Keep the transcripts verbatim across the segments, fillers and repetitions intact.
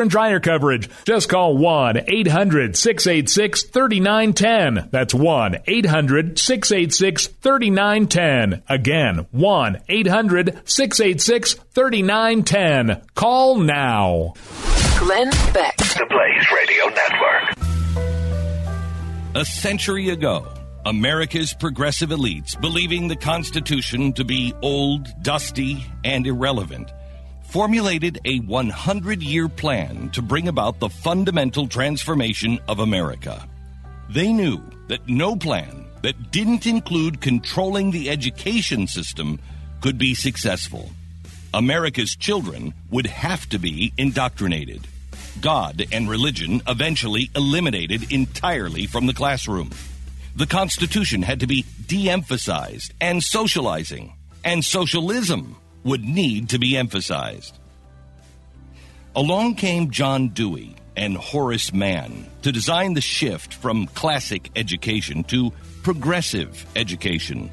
and dryer coverage. Just call one eight hundred six eight six three nine one zero. That's one eight hundred six eight six three nine one zero. Again, one eight hundred six eight six three nine one zero. Call now. Glenn Beck. The Blaze Radio Network. A century ago, America's progressive elites, believing the Constitution to be old, dusty, and irrelevant, formulated a one hundred year plan to bring about the fundamental transformation of America. They knew that no plan that didn't include controlling the education system could be successful. America's children would have to be indoctrinated. God and religion eventually eliminated entirely from the classroom. The Constitution had to be de-emphasized, and socializing, and socialism would need to be emphasized. Along came John Dewey and Horace Mann to design the shift from classic education to progressive education.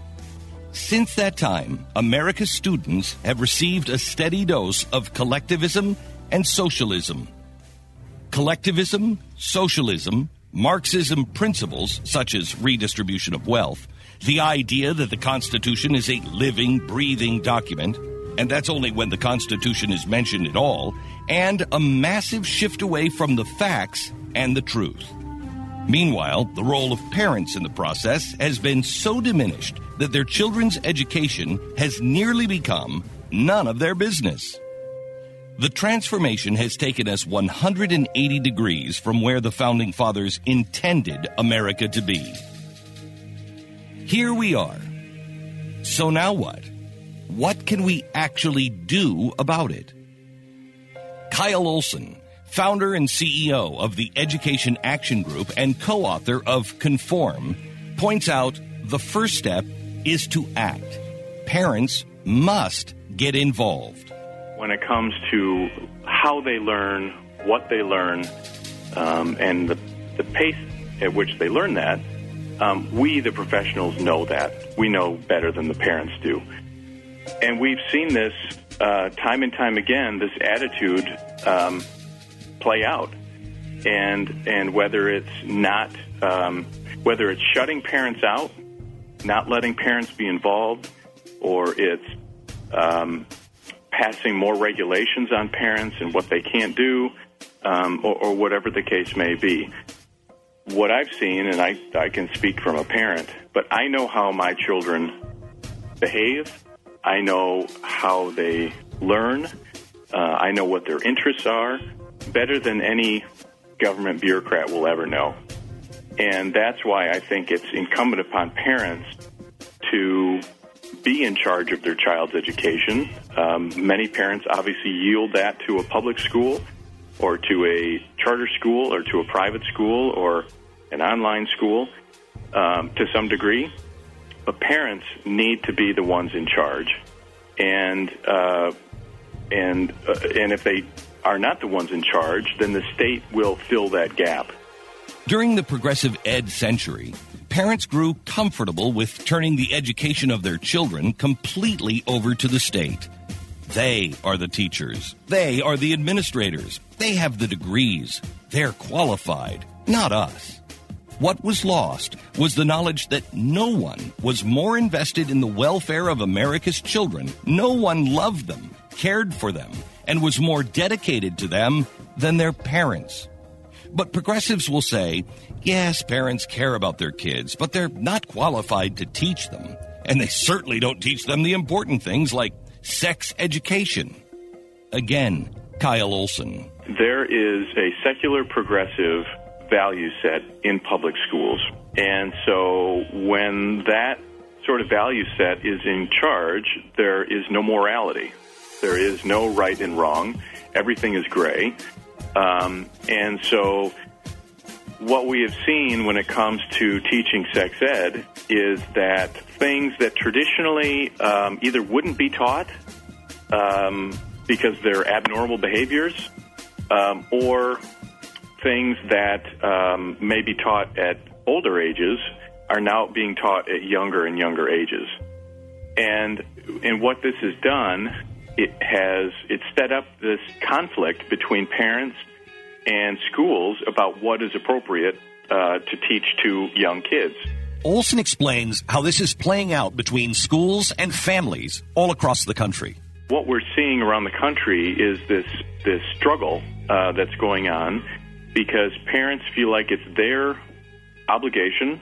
Since that time, America's students have received a steady dose of collectivism and socialism. Collectivism, socialism, Marxism principles such as redistribution of wealth, the idea that the Constitution is a living, breathing document, and that's only when the Constitution is mentioned at all, and a massive shift away from the facts and the truth. Meanwhile, the role of parents in the process has been so diminished that their children's education has nearly become none of their business. The transformation has taken us one hundred eighty degrees from where the Founding Fathers intended America to be. Here we are. So now what? What can we actually do about it? Kyle Olson, founder and C E O of the Education Action Group and co-author of Conform, points out the first step is to act. Parents must get involved. When it comes to how they learn, what they learn, um, and the, the pace at which they learn that, um, we, the professionals, know that. We know better than the parents do. And we've seen this uh, time and time again, this attitude um, play out. And and whether it's not, um, whether it's shutting parents out, not letting parents be involved, or it's um, passing more regulations on parents and what they can't do, um, or, or whatever the case may be. What I've seen, and I, I can speak from a parent, but I know how my children behave. I know how they learn. Uh, I know what their interests are better than any government bureaucrat will ever know. And that's why I think it's incumbent upon parents to be in charge of their child's education. Um, many parents obviously yield that to a public school or to a charter school or to a private school or an online school um, to some degree. But parents need to be the ones in charge, and uh, and uh, and if they are not the ones in charge, then the state will fill that gap. During the progressive ed century, parents grew comfortable with turning the education of their children completely over to the state. They are the teachers. They are the administrators. They have the degrees. They're qualified, not us. What was lost was the knowledge that no one was more invested in the welfare of America's children. No one loved them, cared for them, and was more dedicated to them than their parents. But progressives will say, yes, parents care about their kids, but they're not qualified to teach them. And they certainly don't teach them the important things like sex education. Again, Kyle Olson. There is a secular progressive value set in public schools. And so when that sort of value set is in charge, there is no morality. There is no right and wrong. Everything is gray. Um, and so what we have seen when it comes to teaching sex ed is that things that traditionally um, either wouldn't be taught um, because they're abnormal behaviors um, or things that um, may be taught at older ages are now being taught at younger and younger ages. And and what this has done, it has it's set up this conflict between parents and schools about what is appropriate uh, to teach to young kids. Olson explains how this is playing out between schools and families all across the country. What we're seeing around the country is this this struggle uh, that's going on because parents feel like it's their obligation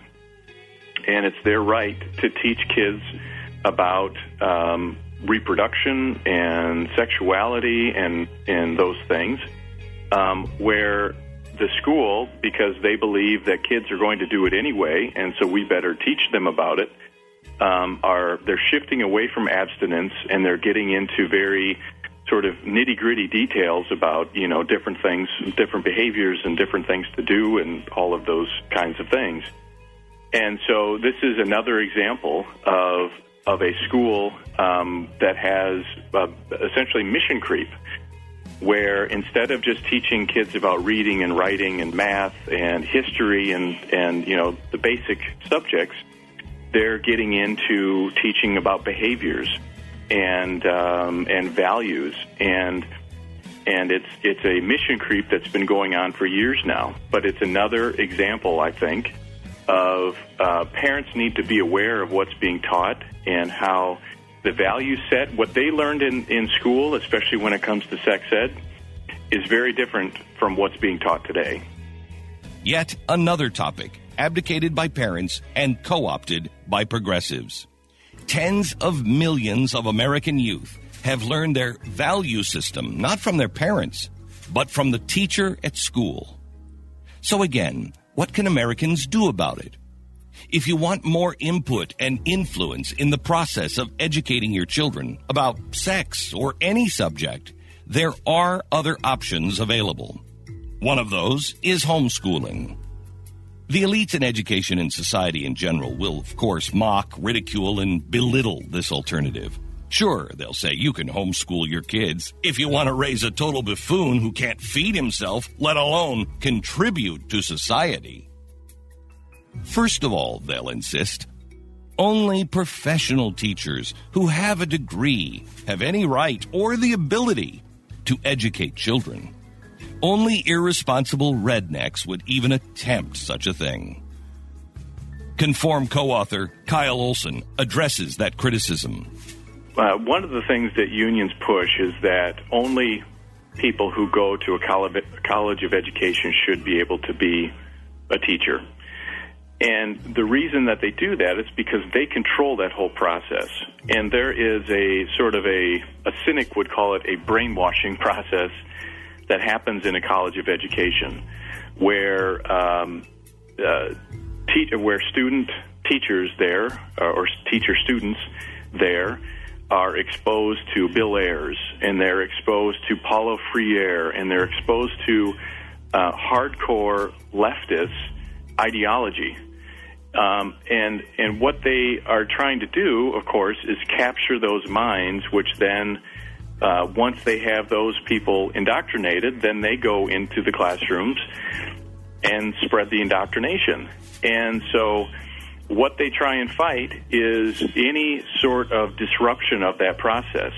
and it's their right to teach kids about um, reproduction and sexuality and, and those things, um, where the school, because they believe that kids are going to do it anyway, and so we better teach them about it, um, are they're shifting away from abstinence and they're getting into very sort of nitty-gritty details about, you know, different things, different behaviors and different things to do and all of those kinds of things. And so this is another example of of a school um, that has uh, essentially mission creep, where instead of just teaching kids about reading and writing and math and history and, and you know, the basic subjects, they're getting into teaching about behaviors and um, and values. And and it's it's a mission creep that's been going on for years now. But it's another example, I think, of uh, parents need to be aware of what's being taught and how the value set, what they learned in, in school, especially when it comes to sex ed, is very different from what's being taught today. Yet another topic abdicated by parents and co-opted by progressives. Tens of millions of American youth have learned their value system, not from their parents, but from the teacher at school. So again, what can Americans do about it? If you want more input and influence in the process of educating your children about sex or any subject, there are other options available. One of those is homeschooling. The elites in education and society in general will, of course, mock, ridicule, and belittle this alternative. Sure, they'll say you can homeschool your kids if you want to raise a total buffoon who can't feed himself, let alone contribute to society. First of all, they'll insist, only professional teachers who have a degree have any right or the ability to educate children. Only irresponsible rednecks would even attempt such a thing. Conform co-author Kyle Olson addresses that criticism. Uh, one of the things that unions push is that only people who go to a college of education should be able to be a teacher. And the reason that they do that is because they control that whole process. And there is a sort of a, a cynic would call it a brainwashing process that happens in a college of education where, um, uh, te- where student teachers there or teacher students there are exposed to Bill Ayers, and they're exposed to Paulo Freire, and they're exposed to uh, hardcore leftist ideology. Um, and and what they are trying to do, of course, is capture those minds, which then, uh, once they have those people indoctrinated, then they go into the classrooms and spread the indoctrination. And so what they try and fight is any sort of disruption of that process.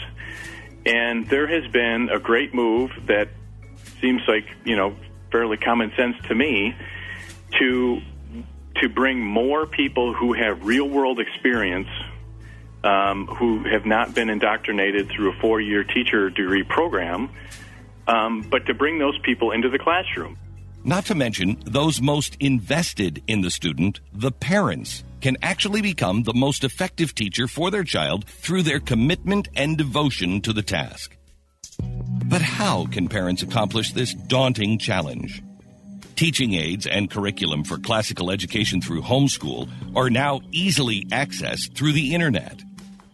And there has been a great move that seems like, you know, fairly common sense to me to to bring more people who have real-world experience, um, who have not been indoctrinated through a four-year teacher degree program, um, but to bring those people into the classroom. Not to mention, those most invested in the student, the parents, can actually become the most effective teacher for their child through their commitment and devotion to the task. But how can parents accomplish this daunting challenge? Teaching aids and curriculum for classical education through homeschool are now easily accessed through the internet.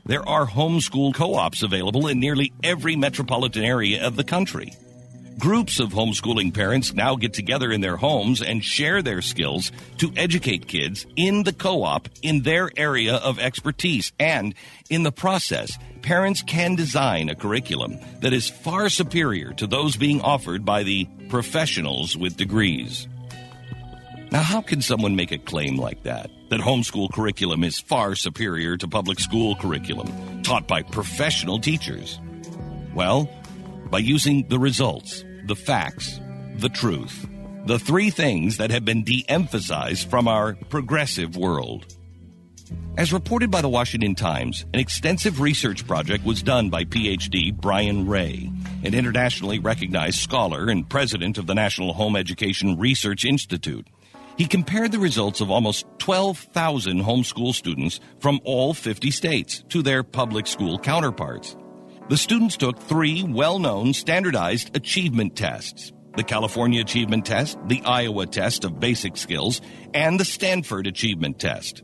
There are homeschool co-ops available in nearly every metropolitan area of the country. Groups of homeschooling parents now get together in their homes and share their skills to educate kids in the co-op in their area of expertise. And in the process, parents can design a curriculum that is far superior to those being offered by the professionals with degrees. Now, how can someone make a claim like that, that homeschool curriculum is far superior to public school curriculum taught by professional teachers? Well, by using the results, the facts, the truth, the three things that have been de-emphasized from our progressive world. As reported by the Washington Times, an extensive research project was done by P H D Brian Ray, an internationally recognized scholar and president of the National Home Education Research Institute. He compared the results of almost twelve thousand homeschool students from all fifty states to their public school counterparts. The students took three well-known standardized achievement tests: the California Achievement Test, the Iowa Test of Basic Skills, and the Stanford Achievement Test.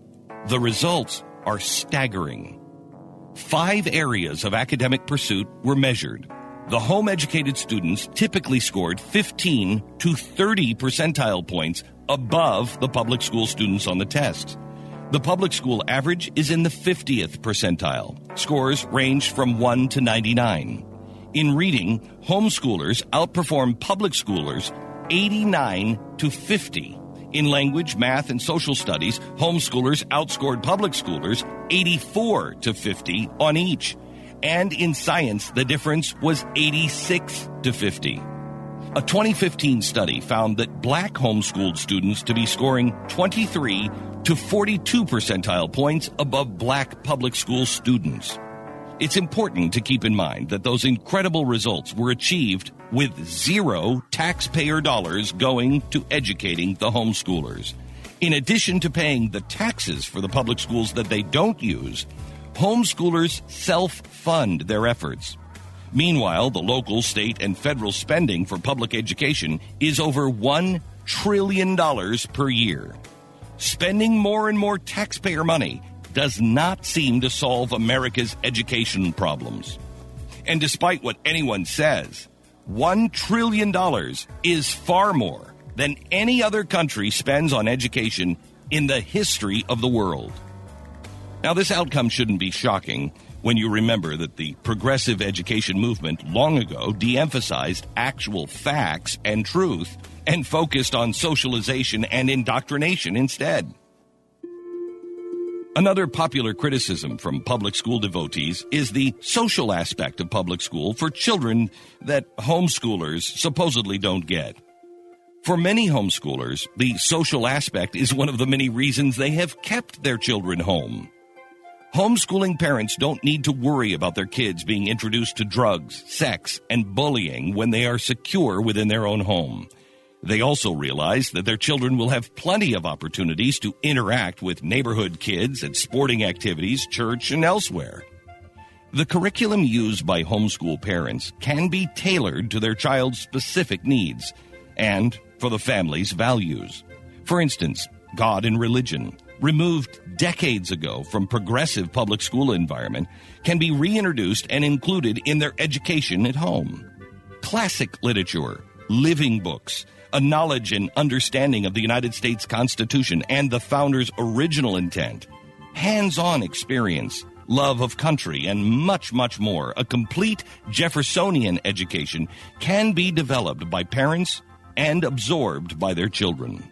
The results are staggering. Five areas of academic pursuit were measured. The home-educated students typically scored fifteen to thirty percentile points above the public school students on the tests. The public school average is in the fiftieth percentile. Scores range from one to ninety-nine. In reading, homeschoolers outperform public schoolers eighty-nine to fifty. In language, math, and social studies, homeschoolers outscored public schoolers eighty-four to fifty on each. And in science, the difference was eighty-six to fifty. A twenty fifteen study found that black homeschooled students to be scoring twenty-three to forty-two percentile points above black public school students. It's important to keep in mind that those incredible results were achieved with zero taxpayer dollars going to educating the homeschoolers. In addition to paying the taxes for the public schools that they don't use, homeschoolers self-fund their efforts. Meanwhile, the local, state, and federal spending for public education is over one trillion dollars per year. Spending more and more taxpayer money does not seem to solve America's education problems. And despite what anyone says, one trillion dollars is far more than any other country spends on education in the history of the world. Now, this outcome shouldn't be shocking when you remember that the progressive education movement long ago de-emphasized actual facts and truth and focused on socialization and indoctrination instead. Another popular criticism from public school devotees is the social aspect of public school for children that homeschoolers supposedly don't get. For many homeschoolers, the social aspect is one of the many reasons they have kept their children home. Homeschooling parents don't need to worry about their kids being introduced to drugs, sex, and bullying when they are secure within their own home. They also realize that their children will have plenty of opportunities to interact with neighborhood kids at sporting activities, church, and elsewhere. The curriculum used by homeschool parents can be tailored to their child's specific needs and for the family's values. For instance, God and religion, removed decades ago from progressive public school environment, can be reintroduced and included in their education at home. Classic literature, living books, a knowledge and understanding of the United States Constitution and the founders' original intent, hands-on experience, love of country, and much, much more. A complete Jeffersonian education can be developed by parents and absorbed by their children.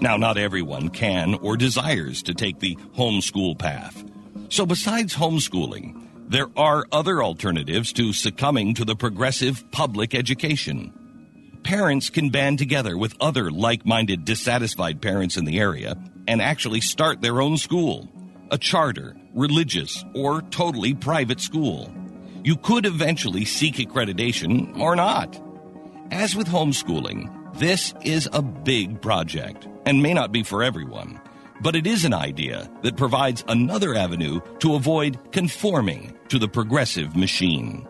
Now, not everyone can or desires to take the homeschool path. So besides homeschooling, there are other alternatives to succumbing to the progressive public education. Parents can band together with other like-minded, dissatisfied parents in the area and actually start their own school, a charter, religious, or totally private school. You could eventually seek accreditation or not. As with homeschooling, This is a big project and may not be for everyone, but it is an idea that provides another avenue to avoid conforming to the progressive machine.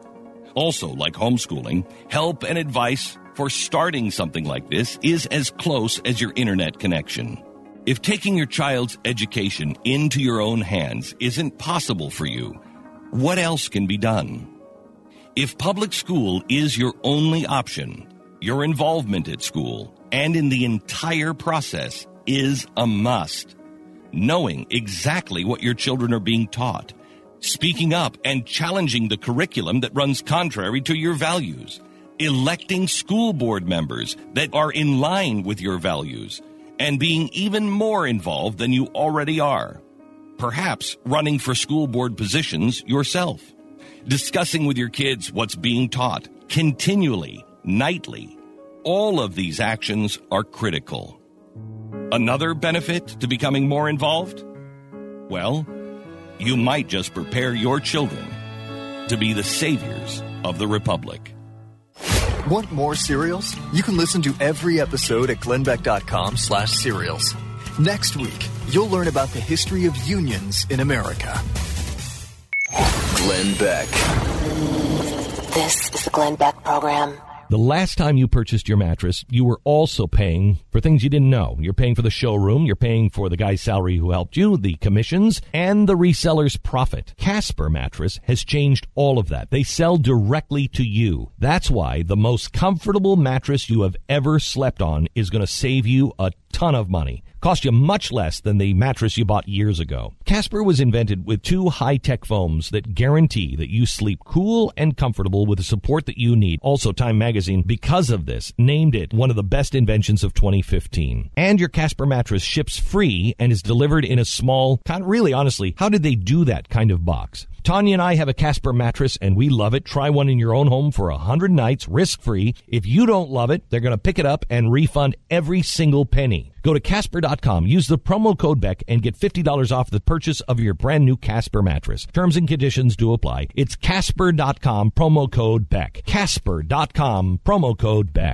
Also, like homeschooling, help and advice for starting something like this is as close as your internet connection. If taking your child's education into your own hands isn't possible for you, what else can be done? If public school is your only option, your involvement at school and in the entire process is a must. Knowing exactly what your children are being taught, speaking up and challenging the curriculum that runs contrary to your values, electing school board members that are in line with your values, and being even more involved than you already are. Perhaps running for school board positions yourself. Discussing with your kids what's being taught continually, nightly. All of these actions are critical. Another benefit to becoming more involved? Well, you might just prepare your children to be the saviors of the Republic. Want more serials? You can listen to every episode at glenn beck dot com slash serials. Next week, you'll learn about the history of unions in America. Glenn Beck. This is the Glenn Beck Program. The last time you purchased your mattress, you were also paying for things you didn't know. You're paying for the showroom, you're paying for the guy's salary who helped you, the commissions, and the reseller's profit. Casper Mattress has changed all of that. They sell directly to you. That's why the most comfortable mattress you have ever slept on is going to save you a ton of money. Cost you much less than the mattress you bought years ago. Casper was invented with two high-tech foams that guarantee that you sleep cool and comfortable with the support that you need. Also, Time Magazine, because of this, named it one of the best inventions of twenty fifteen. And your Casper mattress ships free and is delivered in a small, really, honestly, how did they do that kind of box? Tanya and I have a Casper mattress, and we love it. Try one in your own home for one hundred nights, risk-free. If you don't love it, they're going to pick it up and refund every single penny. Go to casper dot com, use the promo code BECK, and get fifty dollars off the purchase of your brand-new Casper mattress. Terms and conditions do apply. It's casper dot com, promo code BECK. casper dot com, promo code BECK.